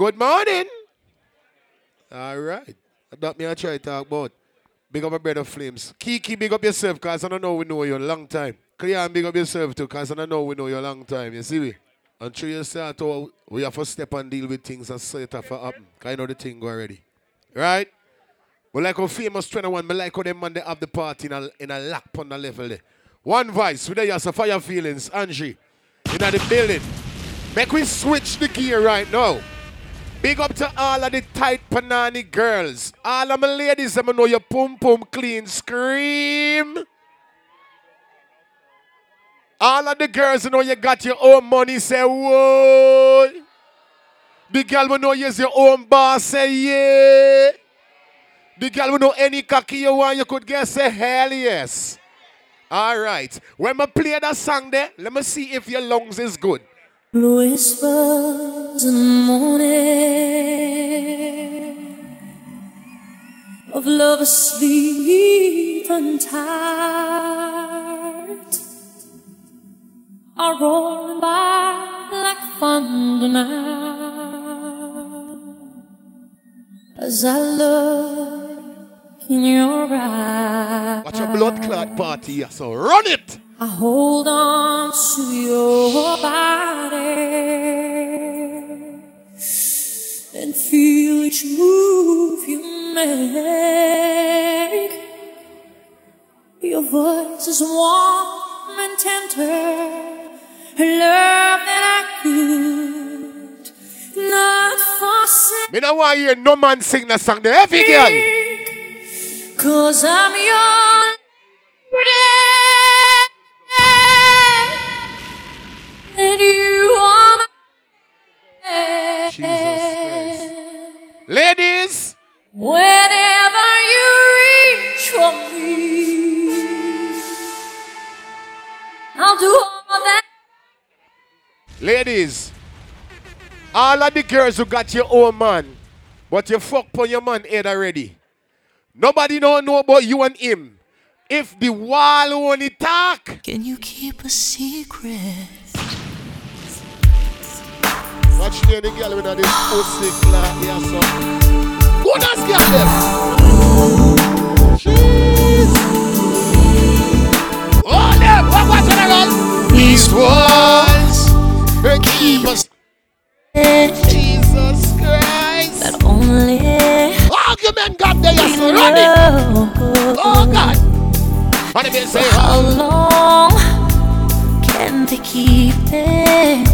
Good morning. All right. That me I try to talk about. Big up my brother Flames. Kiki, big up yourself, because I don't know we know you a long time. Clear and big up yourself too, because I don't know we know you a long time. You see me? And through yourself, we have to step and deal with things and set up for happen. Because you know the thing already. Right? But like how famous 21, I like how them man they have the party in a lap on the level there. One Vice, we there you have some fire feelings, Angie. In the building. Make we switch the gear right now. Big up to all of the tight panani girls. All of my ladies, I know your pum pum clean. Scream. All of the girls, I know you got your own money. Say, whoa. The girl will know you're your own boss. Say, yeah. The girl will know any cocky you want. You could guess. Say, hell yes. All right. When I play that song there, let me see if your lungs is good. Blue whispers in the morning of love asleep and tired are rolling by like thunder now as I look in your eyes. Watch a blood clot party, so run it! I hold on to your body and feel each move you make. Your voice is warm and tender, a love that I could not forsake. Me don't want to hear no man sing that song to every girl. 'Cause I'm your pretty. And you are my Jesus. Ladies, whenever you reach for me, I'll do all that. Ladies, all of the girls who got your own man, but you fuck on your man head already. Nobody don't know about you and him. If the wall only talk, can you keep a secret? Watch the girl with this pussy clap here, son. Who does get them? Jeez. All them, what's on the road? These walls, they keep us. Jesus Christ. That only. Argument got there, yes, running. Oh, God. What did they say? How long can they keep it?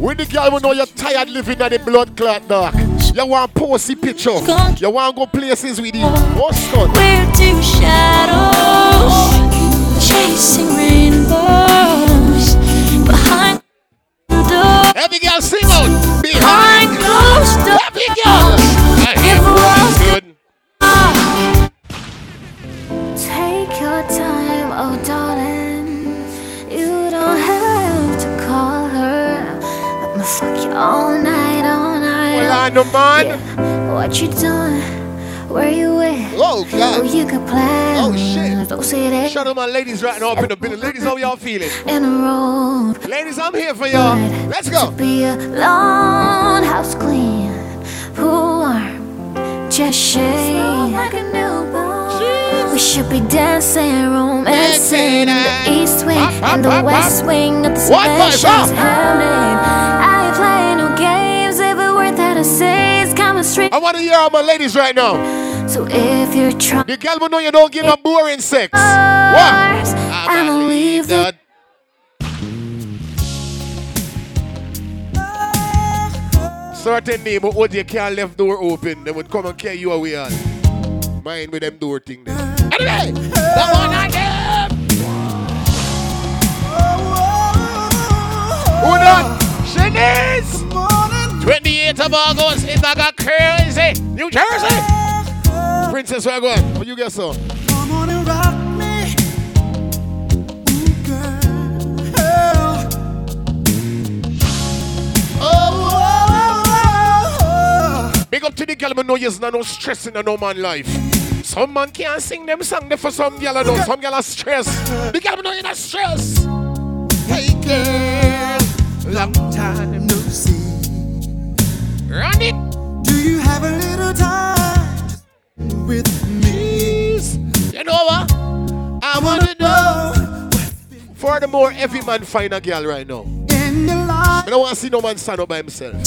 When the girl will know you're tired living at the blood clot dark, you want to post the picture, you want to go places with it. What's done? We're two shadows chasing rainbows behind the door. Every girl sing out. Behind closed doors. Every girl. Everyone's good. Take your time, oh darling. You don't have to call her. Fuck you all night well, I don't mind. Yeah. What you doing? Where you at? Oh, God. Oh, you can plan. Oh, shit. Don't say that. Shout out my ladies right now up in the building. Ladies, how y'all feeling? In the road. Ladies, I'm here for y'all. Let's go. To be alone, house clean, pool warm, just shade. Like a newborn. Jeez. We should be dancing, romancing. The east wing and the west wing of the specials happening. I want to hear all my ladies right now. So if you're trying, the girl will know you don't give a boring sex. What? I'm gonna leave that. Certain name, but what you can't left door open, they would come and carry you away on. Mind with them door thing there. Anyway, that one I get. Who not? Shanice! 28th of August, it's like a crazy New Jersey. Princess, where you going? What you get so? Come on and rock me, girl. Oh. Big up to the girl, but no, there's no stress in a no man life. Some man can't sing them song there for some girl, no. Some girl are stressed. The girl, but no, you're not stressed. Hey, girl, long time no see. Run it! Do you have a little time with me? You know what? I want to know. Furthermore, every man find a girl right now. I don't want to see no man stand up by himself.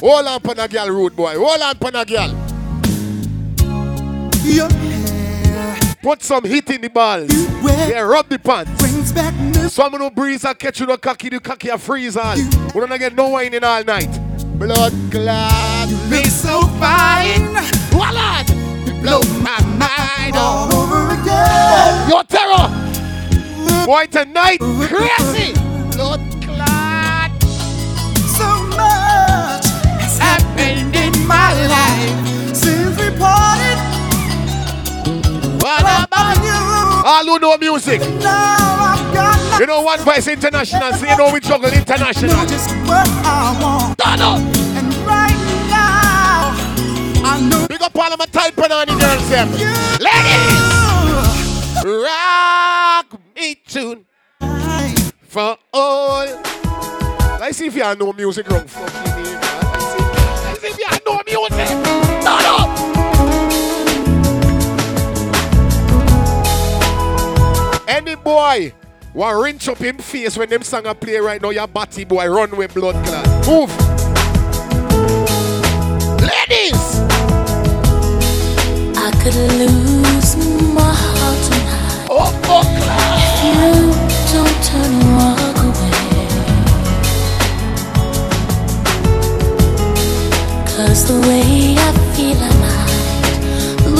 Hold on pan a girl, rude boy. Hold on pan a girl. Your hair. Put some heat in the balls. Yeah, rub the pants. Some no breezer catch you no cocky, the cocky a freezer. We don't get no wine in all night. Blood glass. You look so fine. Voila! You blow my mind all over again. Your terror. Boy, tonight, crazy. Blood clot. So much has happened in my life since we parted. What about you? All who know music. You know One Voice International, so you know we juggle international. I know just what I want. And right now, I know. Big up all of my tight banana girls, them. Ladies! Rock me tune for all. Let's see if y'all know music wrong. Let's see if y'all know music. Turn up! Any boy. One rinse up him face when them song a play right now, your batty boy run with blood clot. Move! Ladies! I could lose my heart tonight. Oh, oh, clot! If you don't turn and walk away. Cause the way I feel I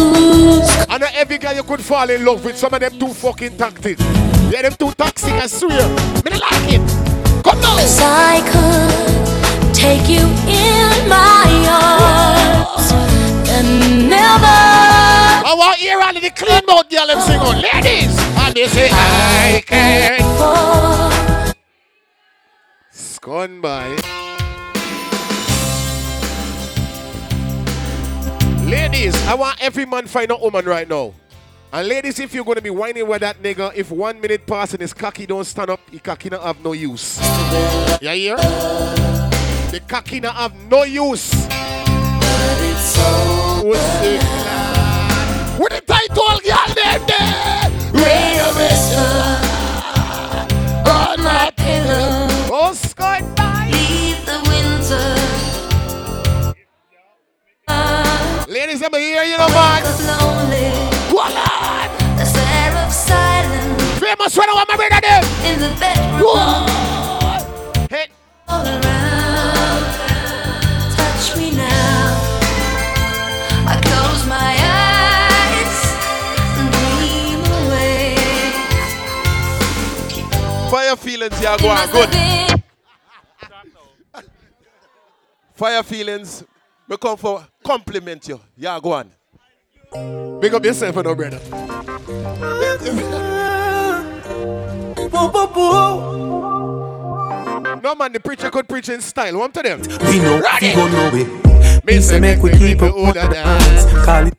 might lose. I know every guy you could fall in love with, some of them too fucking tactics. Yeah, them too toxic, I swear. Me don't like it. Come now. Cause I could take you in my arms and never. I want you all in the clean mode, y'all. Them sing on, ladies. And they say, I can't. It's gone by. Ladies, I want every man find a woman right now. And ladies, if you're going to be whining with that nigga, if 1 minute pass and his cocky don't stand up, his cocky don't have no use. You hear? The cocky don't have no use. With the title, girl, name there. On my pillow. Oh, Scott. Leave the winter. Ladies, I'm here, you know, man. Voila! The stare of silence. Famous when I want my brother there. In the bedroom. Whoa. Hey. All around. Touch me now. I close my eyes and dream away. Fire feelings, yeah, go on. Good. Fire feelings. We come for compliment you. Yeah, go on. Big up yourself for no brother. No man, the preacher could preach in style. One to them. We know we go no way. Me say make we keep it older dance. Call it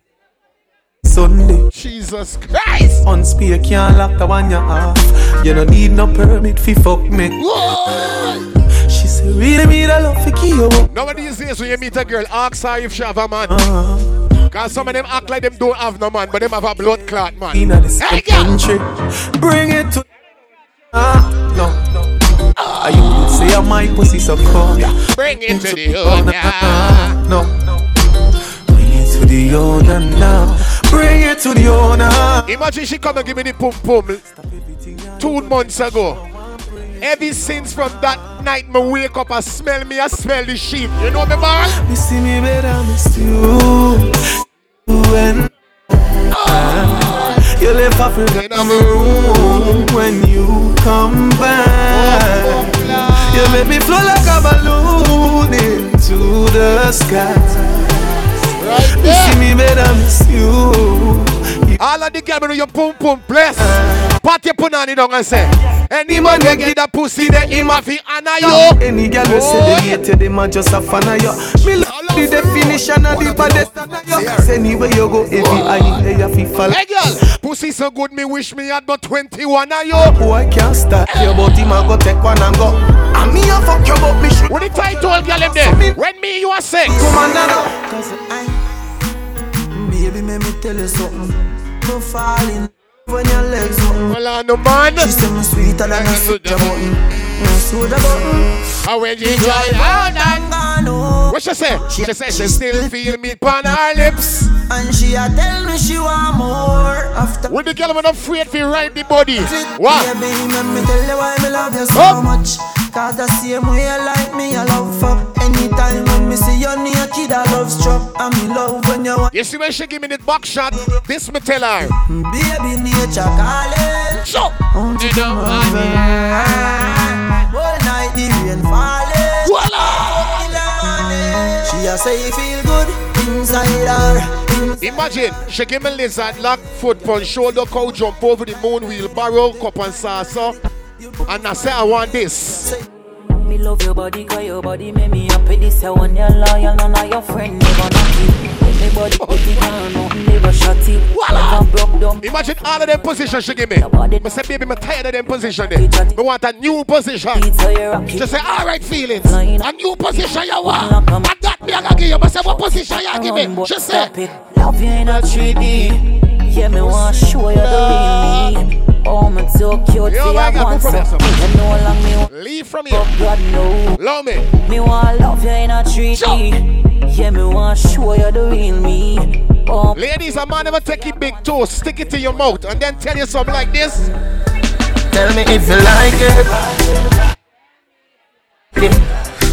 Sunday. Jesus Christ. On spear can't lock the one you have. You don't need no permit fi fuck me. Whoa. She say really me the love fi kill. Now these days when you meet a girl, ask her if she have a man. Cause some of them act like them don't have no man, but them have a blood clot, man. Hey, country, bring it to no. I would say I might pussy some cold. Bring it to the owner. No. Bring it to the owner now. Bring it to the owner. Imagine she come and give me the pum pum 2 months ago. Ever since from that night, me wake up and smell me, I smell the sheep. You know me, man? You see me better, miss you. When you left off in my room, when you come back, you make me flow like a balloon into the sky. Right there. You see me better, miss you. All of the girls with your pum pum, bless. Party punani down and say. Any man that get that pussy, that him a fi honor you. Any girl who say they hate you, man just a fan of you. Me love the definition of the baddest of you. Anywhere you go, every eye they a fi follow. Hey girl, pussy so good, me wish me had but 21 of you. Oh, I can't stop your body, man go take one and go. And me a fuck you, but me should. When the title girl them there, when me you a sex. Come on now. Tell you something. No falling when your legs open. Well, no man. She said me sweeter than a soda button. No soda button. And when you drive out and gone, what she say? She said she still feel me upon her lips. And she a tell me she want more. After when the girl man afraid fi ride the body. What? Yeah, baby, let me tell you why me love you so much. Cause the same way you like me, I love fuck. Anytime when me see you near kid, I love struck. I'm in love when you want. You see when she give me that box shot, this me tell her. Baby, nature calling. So, won't you don't want me? All night the rain falling. Voila! She a say you feel good inside her. Imagine, she give me lizard lock, foot punch, shoulder cow, jump over the moon, wheelbarrow, cup and saucer. And I say I want this. Me love your body, cause your body make me happy. This I want your loyal, none of your friends never nothing. Everybody put it down, nothing never shot it. Imagine all of them positions she give me. I say baby, I'm tired of them positions. I want a new position. She say alright feelings. A new position you want. I got me, I can give you. I say what position you give me? She say love you in a 3D. Yeah, me want to show you the real me. Oh, my so cute. Yo, I want to leave from here. God, no. Love me. Me want love you in a 3D. Yeah, me want show you the real me. Oh. Ladies, a man never take it big toe. Stick it to your mouth and then tell you something like this. Tell me if you like it.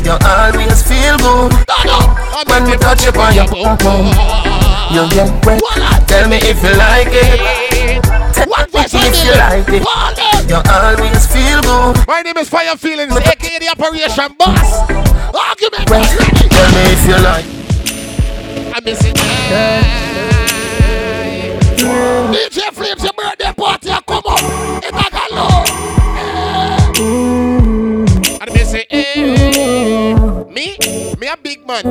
You always feel good. When you touch it on your bum. You get wet. Tell me if you like it. What if you like it? You always feel good. My name is Fire Feelings, aka the Operation Boss. Argument. Well, tell me if you like. I miss it. DJ Flames, your birthday party, I come up. It's like a low. I miss it. Me a big man.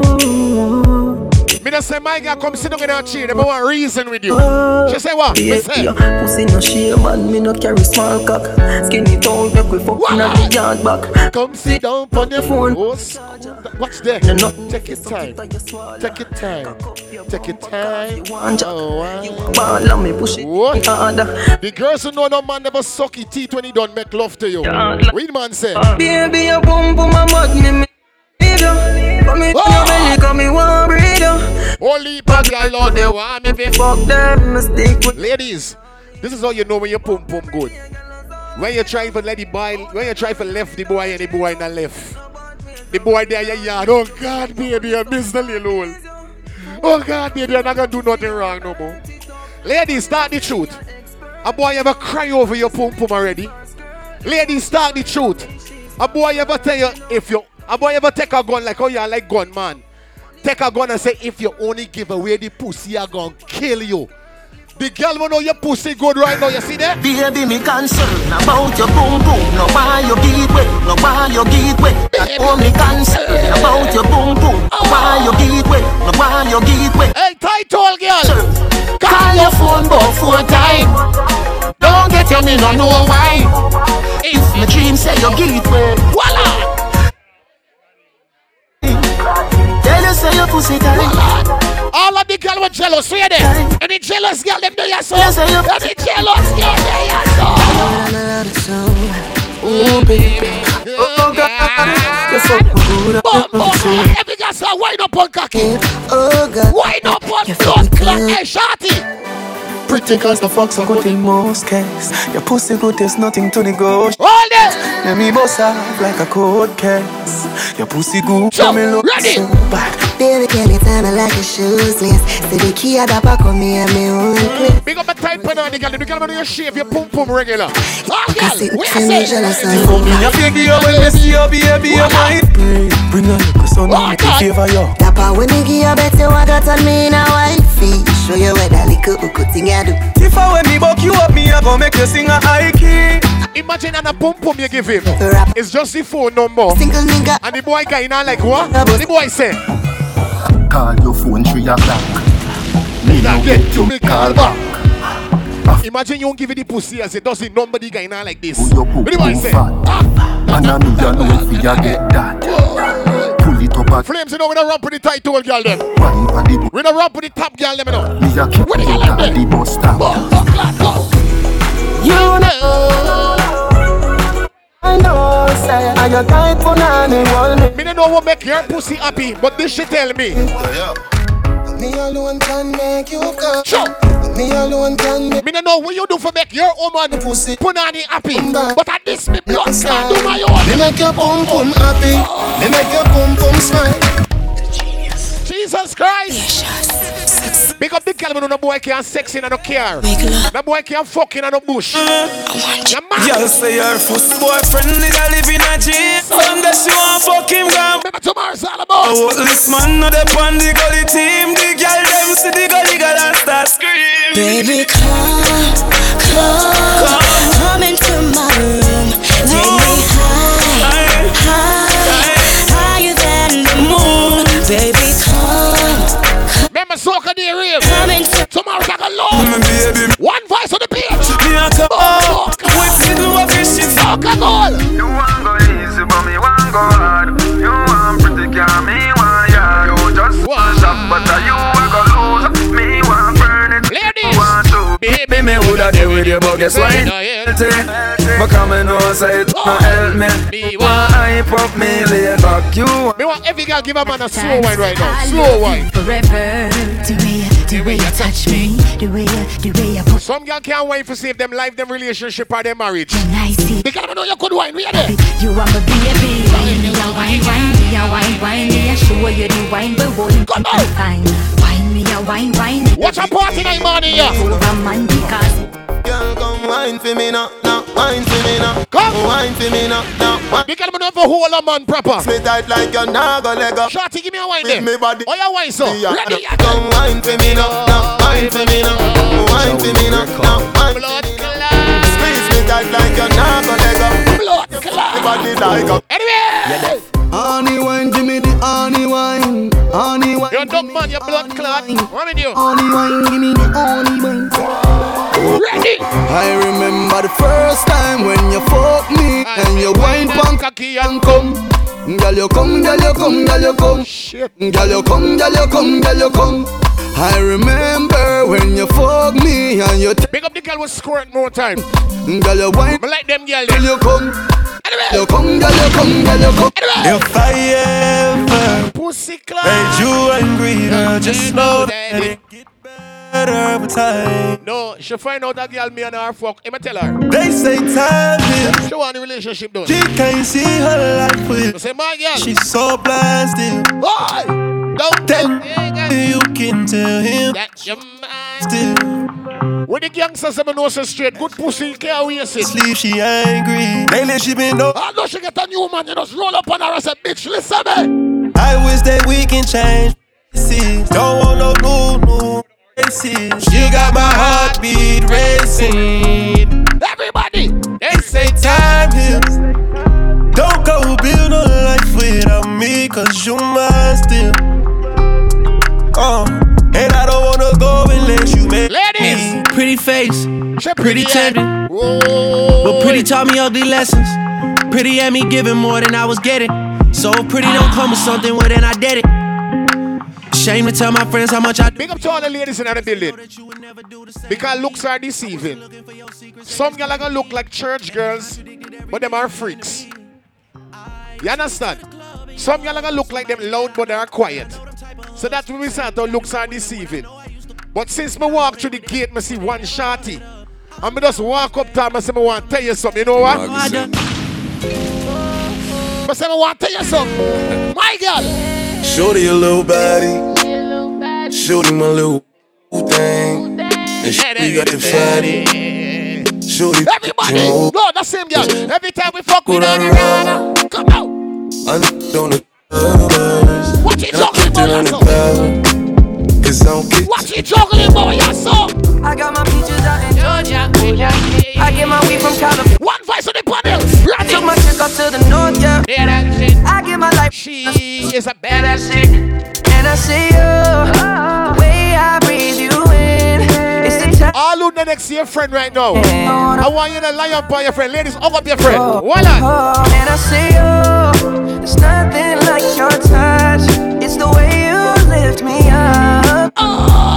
Me just say, my girl, come sit down in our chair. There want reason with you. She say what? Yeah, say. Yeah. Pussy no shame, man. Me no carry small cock. Skinny tall, make we fuck in the yard back. Come sit down on the phone. Watch that. No. Take your time. Take your time. Take your time. What? The girls who know no man never suck his teeth when he don't make love to you. Weed man say. Baby, your bum bum a mug me. Holy bag, I love the one if you fuck them. Ladies, this is how you know when your pum pum good. When you try for let the boy, when you try for left the boy and the boy not left. The boy there, yeah. Oh God, baby, I miss the little hole. Oh God, baby, I'm not gonna do nothing wrong no more. Ladies, start the truth. A boy ever cry over your pum pum already? Ladies, start the truth. A boy ever tell you if you. A boy ever take a gun like how you like gun, man. Take a gun and say, if you only give away the pussy, I'm gonna kill you. The girl will know your pussy good right now, you see that? Baby, me concerned about your boom boom. No why you give way, no why you give way. Oh, me concerned about your boom boom. No why you give way, no why you give way. Hey, title girl! Call your phone but 4 times. Don't get your me, no know why. If my dream say you give way, voila! All of the girls were jealous, so you there. Any jealous girl, them do your soul. Any jealous girl, they are so. Oh, baby. Oh, God. You're so good. Oh, every girl said, wind up on cocky. Oh, God. Wind up on blood clot. Hey, shawty. Pretty girls, the fox are good in most case. Your pussy good, there's nothing to negotiate. Hold it. Let me boss up like a cold case. Your pussy good, so, me look ready. So bad. Baby, can you turn like your shoes list? See the key at the back of me and me own place. Big up a tight pan on the girl. The girl on your shape, your pum pum regular. Oh, girl, where you say? You come in your piggy, you will miss your baby, you might bring on your son, you can favor you. Dapper when you give your bet, you got on me in a wifey. Show you where that little good thing I do. If I when me buck you up, me I go make you sing a high key. Imagine an a pum pum you give him. It's just the phone number. Single nigga. And the boy guy now like what? The boy say. Call your phone 3 o'clock. Me now get to me call back. Imagine you give it the pussy as it doesn't nobody guy now like this. What do you want to say? And I know you know if you get that. Pull it top of Flames, you know, we don't run pretty tight to all girl them. We don't run pretty top girl them, you know. We are keeping the girl like them. You know, I know, say, I got time for none. Me don't know what make your pussy happy, but this shit tell me. Me alone can make you come. Me alone can make. Me don't know what you do for make your woman pussy punani happy, but at this me blood can do my own. Me make your pum pum happy. Me make your pum pum smile. Jesus Christ! Big up the girl when no boy can't sexy and no care. No boy can't fucking and no bush. Y'all say your first boyfriend is a living a dream. Someday she won't fuck him gone. Remember tomorrow's all about. Oh, this man not upon the gully team. Girl, them see the gully girl and start scream. Baby, come into my room. Take me higher than the moon. Baby, come. Remember, soca the rave. Tomorrow's like a love. One voice on the beat. Oh, soca goal. You want go easy, but me want go hard. You want pretty girl, me want yard. You just want shop, but you baby, me woulda deal with you, but guess what? Healthy, but coming outside not help me. Me want hype up, me lay back. You want me want every girl give a man a slow wine right now, slow wine. Forever, the way you touch me, the way you put. Some girl can't wait to save them life, them relationship, or them marriage. They can't know you could wine, we are there. You want me baby, wine, me a show you the wine, but won't come fine. Wine. What's a party night morning, yeah? Girl, come wine for me now, wine for me now. Come wine for me now. You can't even hold a man proper. Smith tight like your naga lego. Shorty, give me a wine there. Oh, your wine, so. Ready? Come wine for me now, wine for me now. Wine for me now, wine for me now. Squeeze me tight like your naga lego. Blood clot. Anyway. Honey wine, give me the honey wine. Honey wine, you're dumb man, you're blood clot. What did you? Honey wine, give me the honey wine. Ready? I remember the first time when you fucked me and your wine punk cocky and come. Girl, you come, girl, you come, girl, you come. Shit. Girl, you come, girl, you come, girl, you come. I remember when you fucked me and you. Pick up the girl with squirt more time. Girl, you wine. I like them girls. Girl, you come. You come, girl, you come, girl, you come. If I ever pussy club made you angry, girl, just know that it get better with time. No, she find out that girl me and her fuck. I'ma tell her. They say time is. She want a relationship though. She can't see her life with. Say my girl. She's so blasted. Why? Don't tell you can tell him that you're mine. Still. When the gangsters have no straight, good pussy, care we see. Sleep, she angry. Lately she been no. I know she get a new man, you just roll up on her and say, bitch, listen me. I wish that we can change. See, don't want no new faces. She got my heartbeat racing. Everybody, they say time heals. Don't go build a life without me, cause you mine still. And I don't wanna go unless you make. Ladies! Pretty face, pretty tempting. But pretty taught me ugly lessons. Pretty had me giving more than I was getting. So pretty don't come with something, well then I did it. Shame to tell my friends how much I do. Big up to all the ladies in the building. Because looks are deceiving. Some girls are gonna look like church girls, but them are freaks. You understand? Some girls are gonna look like them loud, but they are quiet. So that's what we said, though looks are deceiving. But since I walk through the gate, I see one shorty. And I just walk up to her and I say, I want to tell you something. You know what? I say, I want to tell you something. My girl. Shorty your little body. Shorty my little thing. And shorty got the fatty. Shorty. Everybody. No, that same girl. Every time we fuck with her, come out. I don't know. What you talking about, what you talking about, yasso? I got my peaches out in Georgia. I get my weed from California. One voice on the panel. I took my chick up to the north, yeah. I get my life. She is a badass chick. And I see you. The way I breathe you in. It's the time. All who the next to your friend right now. I want you to lie up by your friend. Ladies, hug up your friend. Voila. And I see you. There's nothing like your touch. It's the way you lift me up.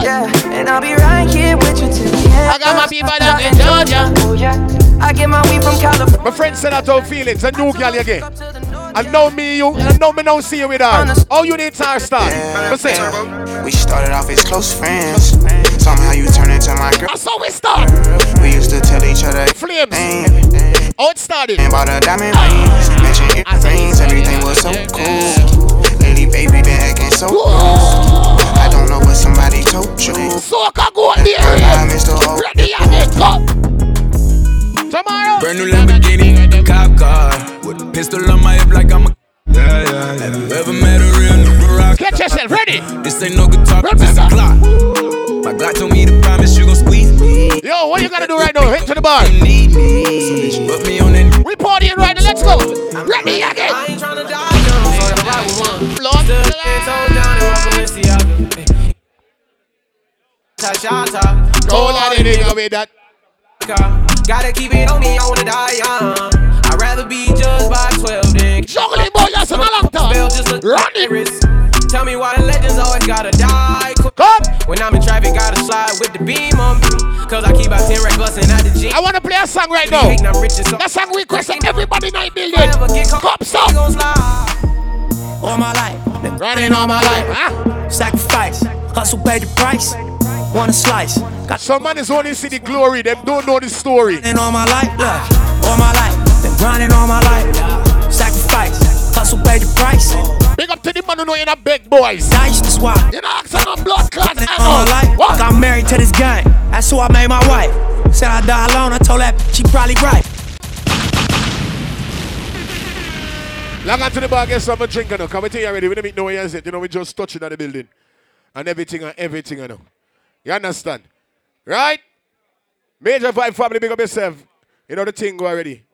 Yeah, and I'll be right here with you till the end. I got my people down in Georgia. Oh yeah, I get my weed from California. My friend said I don't feel it. It's a new girl again. I know me, you. I know me don't see you with her. All you need to start. What's it? We started off as close friends. Somehow you turn into my girl. That's how we start. We used to tell each other flames. Oh, it started. And about the diamond rings, mentioned earrings. Everything was so cool. Lately, baby, been acting so cool. I don't know what somebody told you. So I can go on the area. I missed the whole. Ready, I make up. Tomorrow. Brand new Lamborghini, cop car. With a pistol on my hip like I'm a. Yeah, yeah, yeah. Have you ever met a real nigga rock? Get yourself ready. This ain't no guitar, it's a clock. My God told me to promise you gon' squeeze me. Yo, what you gotta do right now? Hit to the bar. You need me. So put me on that. We partying right now. Let's go. Ready again. I ain't tryna die. So the ride with one. Block the down in Tashata. Go let it nigga with that. Gotta keep it on me. I wanna die. I'd rather be judged by 12 dick. Juggling boy, that's in a long time. Run it. Tell me why the legends always gotta die. Cut. When I'm in traffic, gotta slide with the beam on me. Cause I keep out 10 racks bustin' out the G. I wanna play a song right now. That song requesting everybody 9 million. Cop stop. All my life, running all my life, huh? Sacrifice, hustle, pay the price. Wanna slice. Got some man is only see the glory, them don't know the story. Running all my life, look. All my life, been grinding all my life. Sacrifice. Hustle pay the price. Big up to the man who know you're not big boys. Nice to swap. You're not asking on blood clots. I got married to this gang. That's who I made my wife. Said I die alone. I told that she probably right. Long out to the bar, get some drink. Can we tell you already? We don't know where you sit. You know, we just touching at the building. And everything. You know. You understand? Right? Major Vibe family, big up yourself. You know the thing go already.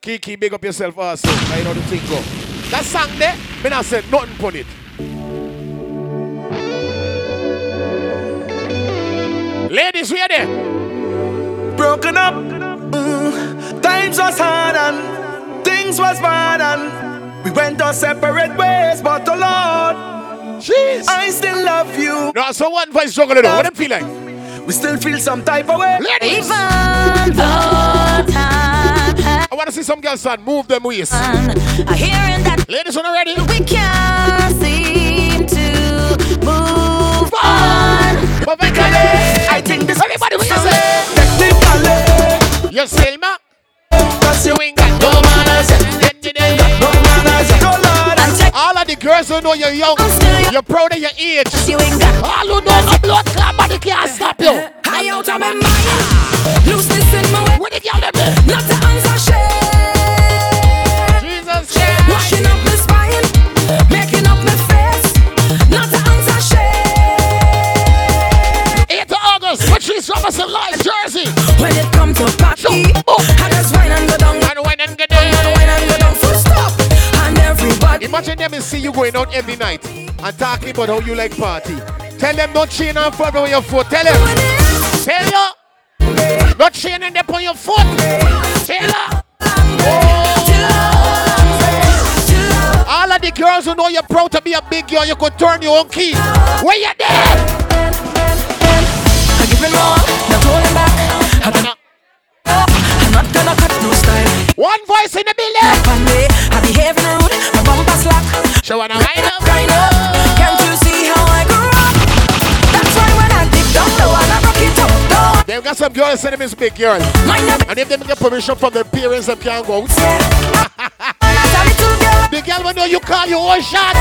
Kiki, big up yourself also. I know the thing go. That song there, me not said nothing pon it. Ladies, we are there. Broken up. Times was hard and things was bad and we went our separate ways, but the Lord, jeez, I still love you. No, so one voice juggle it up. What it feel like? We still feel some type of way. Ladies. Even though time. I want to see some girls and move them waist. Ladies, when ready? We can't seem to move on. But I think this anybody will say. Technically, you say, ma? Cause you ain't got no manners. All of the girls who know you're young, you're proud of your age. All who know the blood clot, but they can't stop you. I out of my mind. Lose this in my way. What did y'all let me? Not the answer shade. Jesus shade. Washing up my spine. Making up my face. Not the answer shade. 8th of August. But she's from us in Life, Jersey. When it comes to party, I just wine and go down. And wine and go down. And wine and go down. Full stop. And everybody. Imagine them see you going out every night and talking about how you like party. Tell them don't chain on front on your foot. Tell them. Tell you. Not chaining them on your foot. Tell her. Oh. All of the girls who know you're proud to be a big girl, you could turn your own key. Where you there? I give it all. Not holding back. I'm not gonna cut no style. One voice in the building. I behave rude. My bumper slack. Show on a line up. Grind up. Can't you see how I grew up? That's why when I dig down low and I rock it up down. They've got some girls sending me big girls. And if they get permission from their parents, they can't go. The girl will know you call your own shot.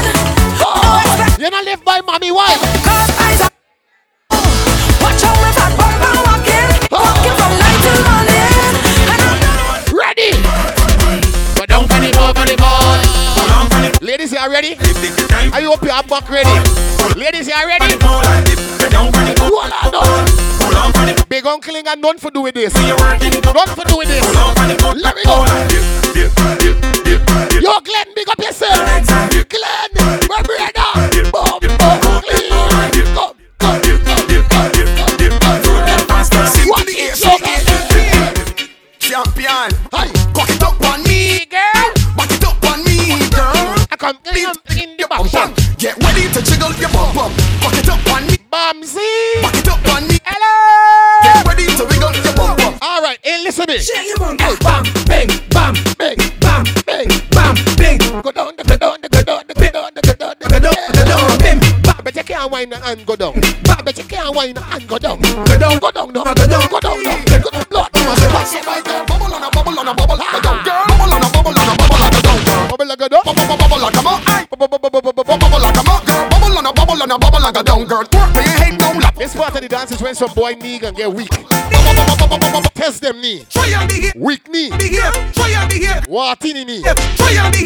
Oh, you're not left by mommy wife. Watch out with that bumper walking. Walking from night till morning. Ready? But don't panic over the board. Ladies, you are ready? I hope you are back ready. Ladies, you are ready? Big uncle ain't got none for doing this. None for doing this. Let me go. Yo, Glenn, big up yourself. Glenn, my brother. Boom, boom, please. Go, go, go. What is it? Champion. Cock it up on me, girl. Back it up on me. Ramsey. Hello. Get ready to wiggle your bum bum. All right, hey, listen to me. Shake your bum bum. Bam, bang, bam, bang, bam, bang, bam, bang. Go down, go down, go down, go down, go down, go down, go down, bang. Bet you can't whine and go down. Bet you can't whine and go down. Go down, go down, go down, go down, go down, go down. Blood. Bubble on a bubble on a bubble. Go down, girl. Bubble on a bubble on a bubble. Go down. Bubble on a bubble on a bubble. Come on, this part of the dance is when some boy knee and get weak. Test them knee. Weak knee. What in knee? Try and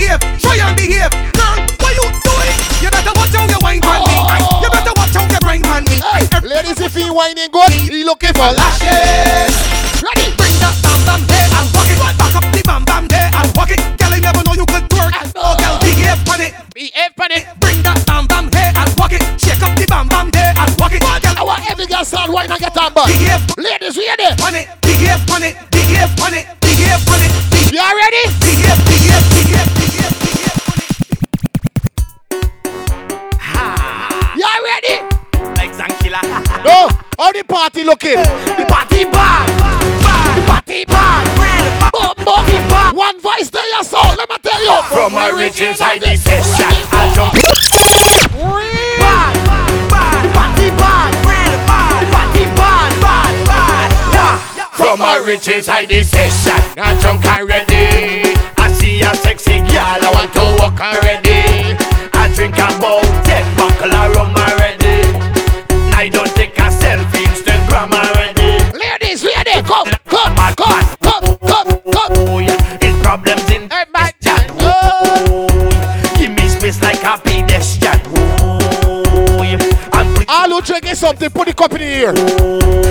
behave. Girl, what you doing? You better watch out your wine on me. You better watch out your brain on me. Ladies, if he whining good, he looking for lashes. Ready? Bring that bam bam there and walk it. Back up the bam bam there and walk it. Girl, I never know you could twerk. Oh, girl, behave on it. Behave on it. Bring that bam bam there and walk it. Shake up the bam bam there and walk it. Every girl start whining and get on back. Ladies, we are there. On it. Behave on it. Behave on it. Behave on it. You all ready? Behave, behave, behave, behave, behave on it. Ha! You all ready? Like Zankila. No, how the party looking? The party bad. The party bad. Bad. One voice to your soul. Let me tell you. From my riches I desist. I don't. From my riches I desist. I drunk already. I see a sexy girl, I want to walk already. I drink about 10 bottles of rum already. I don't take a selfie, Instagram already. Ladies, we are there. Come. It's problems in my chat. Oh, give me space like a pedestrian. All who drinking something, put the cup in here.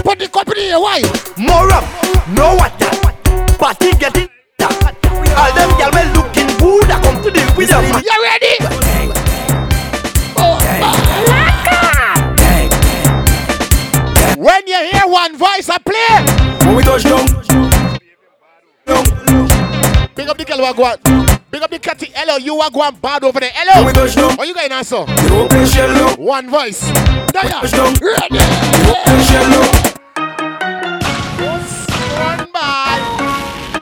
Put the cup in here, why? More up, no water. Party getting down. All them girls well looking good. I come to the window. You ready? Oh. When you hear one voice, I play. When we touch down. Big up the girl wagwan. Big up the catty. Hello, you are going bad over there. Hello. Oh, you got an answer. One voice. One bad.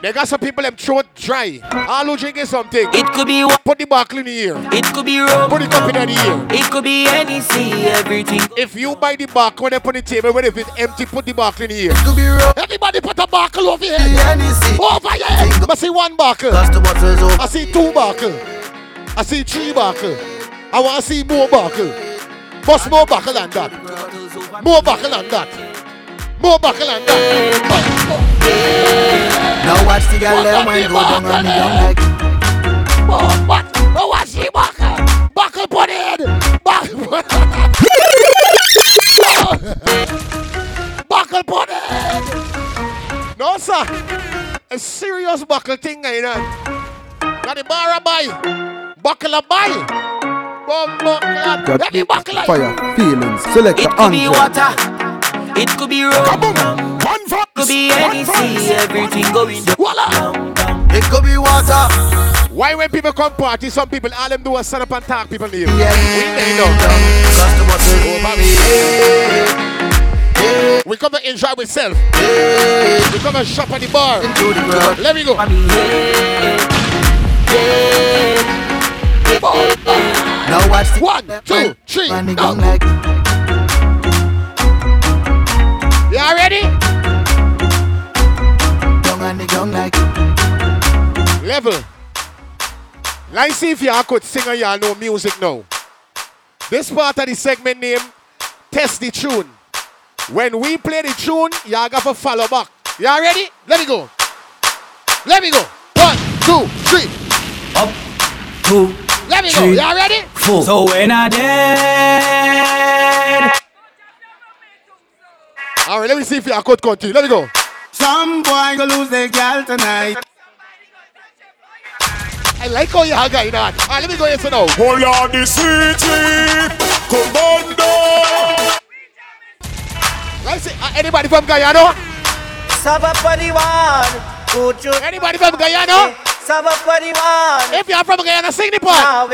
They got some people them throat dry. All who drinking something. It could be one. Put the bottle in the ear. It could be rum. Put the cup in the ear. It could be anything, everything. If you buy the bottle when they put the table, when if it's empty, put the bottle in the ear. It could be rum. Everybody put a bottle over here. Over here. I see one bottle. I see two bottle. I see three bottle. I want to see more bottle. What's more bottle than that? More bottle than that. More bottle than that. Now watch the girl let mine go down on the like. Oh, what? Now watch the bottle. Bottle put it in. Bottle put it in. No, sir. A serious buckle thing, you know. Got the bar a buy, buckle a buy, bomb buckle. Let me buckle a fire. Feelings. Select it the could be water. It could be rum. It could be anything. Everything going down. Voila. It could be water. Why when people come party, some people all them do is stand up and talk people leave. Yeah. We know. Customers over me. We come to enjoy ourselves. Yeah. We come and shop at the bar. The let me go. Yeah. Now watch the 1, 2, 3. Now. Like. Y'all ready? Like. Level. Let's see if y'all could sing and y'all know music now. This part of the segment name, Test the Tune. When we play the tune, y'all got to follow back. Y'all ready? Let me go. Let me go. 1, 2, 3. Up, 2, let me three, go. Y'all ready? 4. So when I dead. All right, let me see if y'all could continue. Let me go. Some boy gonna lose their girl tonight. I like how y'all got in that. All right, let me go here so now. Hold on the city. Commando. Let's see, anybody from Guyana? Anybody from Guyana? If you are from Guyana, sing the part.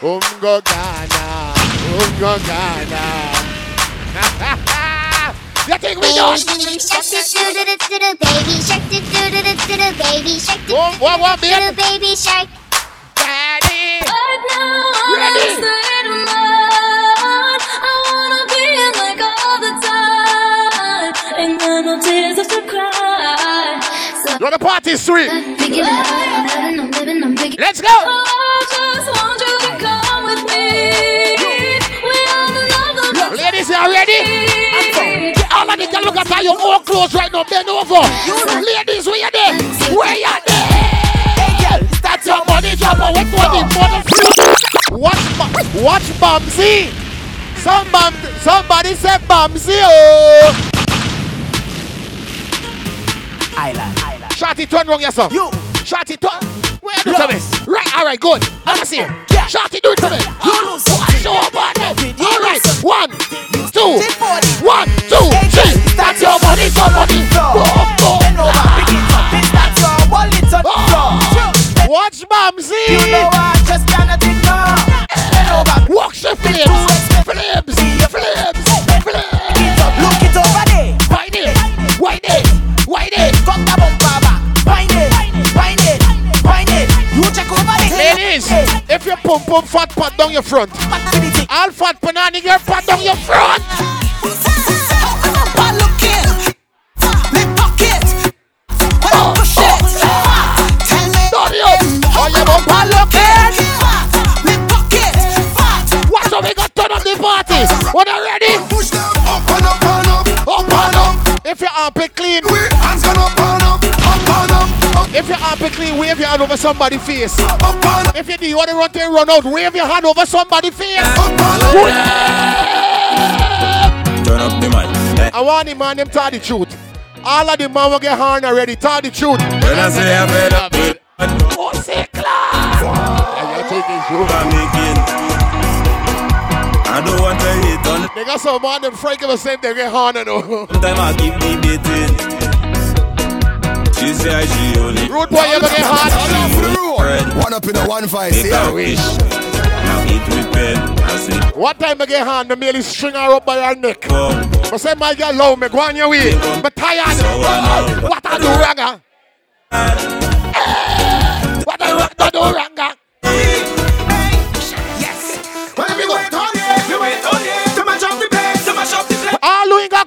Umgo Ghana, Umgo Ghana. You think we don't? Baby shark, do-do-do-do-do, baby shark, do-do-do-do-do, baby shark, do-do-do-do-do, baby shark. Daddy! Ready? I wanna be like all the time. And then no tears have to cry. So you want the party sweet? Let's go! I just want you to come with me. Ladies, y'all ready? All of you can look at your own clothes right now. Bend over. You ladies, where you there? Where you there? Hey, girl, start your money dropper. What's money? Watch Bamsey. Somebody said Bamsey. Oh. Island. Shawty, turn wrong yourself. You. Shawty, turn. Where do it? Right, all right, good. I'm gonna see you. Shawty, do it to me. You lose. Show up on it. All right, 1, 2. 1, 2, 3. Start your body, somebody. Go, go. Watch Bamsey. You know I just cannot ignore. Walk the flames. Look it over there. Find it. Why it? Why it? Got the bumper back. Find it. Find it. Find it. You check over there. Ladies, if you pump pump fat, pat down your front. All fat banana girl, pat down your front. When you're ready, push them up and up and up, up and up. If your armpit clean, hands gonna up and up, up and up. If your armpit clean, wave your hand over somebody's face. Up and up. If you do you want to run and run out, wave your hand over somebody's face. Up and up. Turn up the mic. I want the man them tell the truth. All of the man will get hard already. Tell the truth. When I say I'm fed up, oh, say class. I take this truth I'm making. I don't want to hate on it. They got some man them Frank ever said they get hard and all. Sometimes I keep me beating. She say she only. Rude boy ever get hard on the one up in a 1-5. Say I wish. Now eat with bed. What time I get hard, the merely string her up by her neck. But say my girl love me, go on your way. But tired. So what I do wrong? What I do wrong?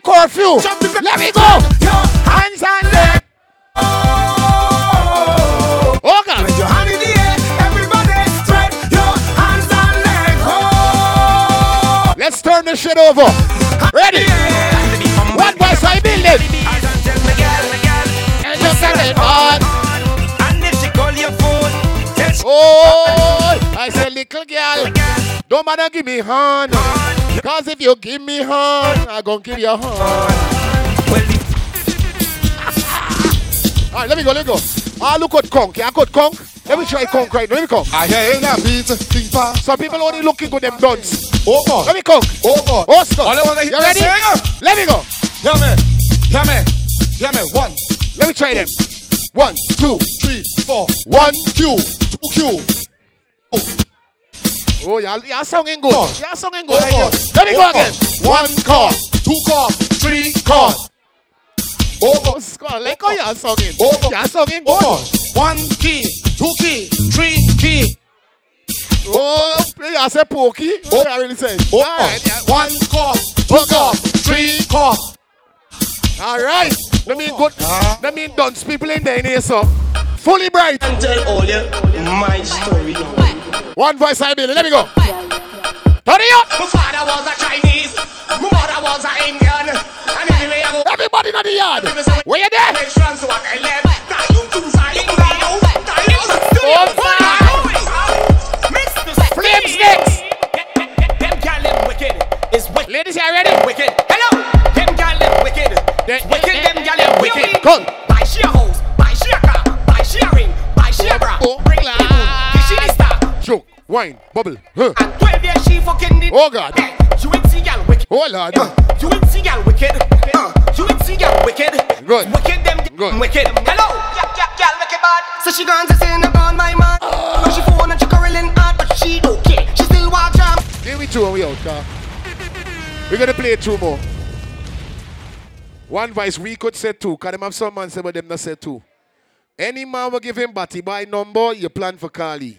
Curfew. Let me go. Hands and legs. Okay. With your hand in the air, everybody spread your hands and legs. Oh. Let's turn this shit over. Ready? One voice I build. And just set it on. And if she call your phone, oh, I say little girl, don't matter, give me hand. Cause if you give me hand, I gon' give you a hand. Alright, let me go. Ah, look at conk. Yeah, I got conk. Let me try conk right now. Let me conk. I hear that beat. Some people only looking good them dance. Oh, God. Let me conk. Oh, God. Oh, Scott. You ready? Let me go. Yeah, man. One. Let me try them. 1, 2, 3, 4. 1, 2. 2, 2. Oh. Oh, y'all song ain't good. Y'all song ain't good. Let me go again. 1 call, 2 call, 3 call. Oh, score. Let go y'all song in. Y'all song ain't good. 1 key, 2 key, 3 key. Oh, y'all say pokey. What I really say. Alright. 1 call, 2 call, 3 call. Alright. That mean good. That mean dance people in there in so fully bright. And tell all you my story. One voice I build. Let me go. Hurry up! My father was a Chinese, my mother was an Indian, and anyway I go. Everybody in the yard. Where you there? Flames next. Them gallop wicked is wicked. Ladies, are you ready? Wicked. Hello. Them gallop wicked. Wicked. Them gallop wicked. Come. Buy she a house. Buy she a car. Buy she a ring. Buy she a bra. Bring it home. She the star. Joke. Wine, bubble, huh? At 12 years she fucking did. Oh God. You ain't see y'all wicked. Oh Lord. You ain't see y'all wicked. You ain't see y'all wicked. Good. Wicked them. Good. Wicked. Hello. Y'all make it bad. So she gone to sin upon my man. So she phone and she curling hard, but she okay. She still watch her. Here we two and we out, car. We're going to play two more. One vice, we could say two. Because them have some man say, but them not say two. Any man will give him batty by number, you plan for Carly.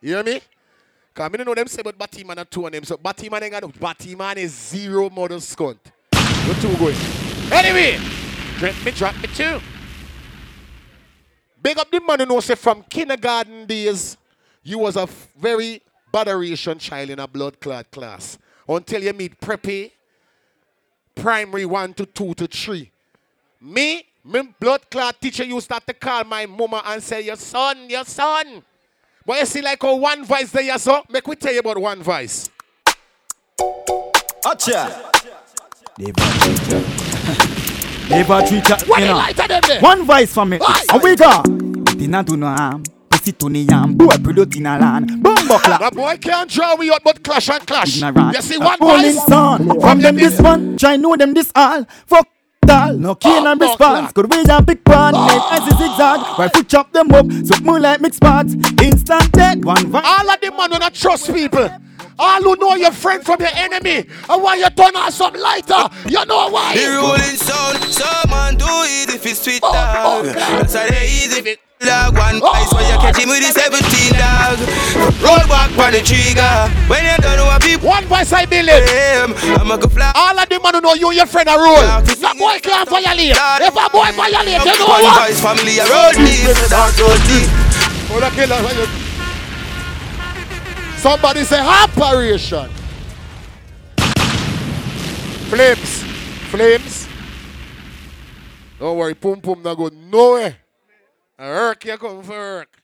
You hear me? Because I don't know them say, but batty man are two on them. So batty man ain't got no. Batty man is zero model scunt. No two going. Anyway, drop me two. Big up the man who knows say from kindergarten days, you was a very botheration child in a blood clot class. Until you meet preppy, primary 1 to 2 to 3. My blood clot teacher used to have to call my mama and say, your son. But you see like a one voice there, your son? Make we tell you about one voice. Acha. They one voice for me. A waiter. Did not do no harm. That boy can't draw me out but clash and clash. You see one voice from them this one, try know them this all. Fuck all, no cane and response. Could we jump big pan, leg as a zigzag. Why foot chop them up, so more like mixed parts. Instant dead one voice. All of them man who not trust people. All who know your friend from your enemy. And why you turn on some lighter, you know why. The rolling sound, some man do it if it's Twitter. That's how they easy. Dog, one place where you catch him with the 17 dog. Roll back on the trigger. When you don't know what people. One voice I believe. I'm a good fly. All of them man who know you and your friend are roll. That boy can't violate. If a boy violate, they know what. One voice family, I roll deep. Don't roll deep. Somebody say operation. Flames. Don't worry, Pum Pum not go nowhere. Work, you come for work.